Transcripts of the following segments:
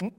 Hack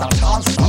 the house,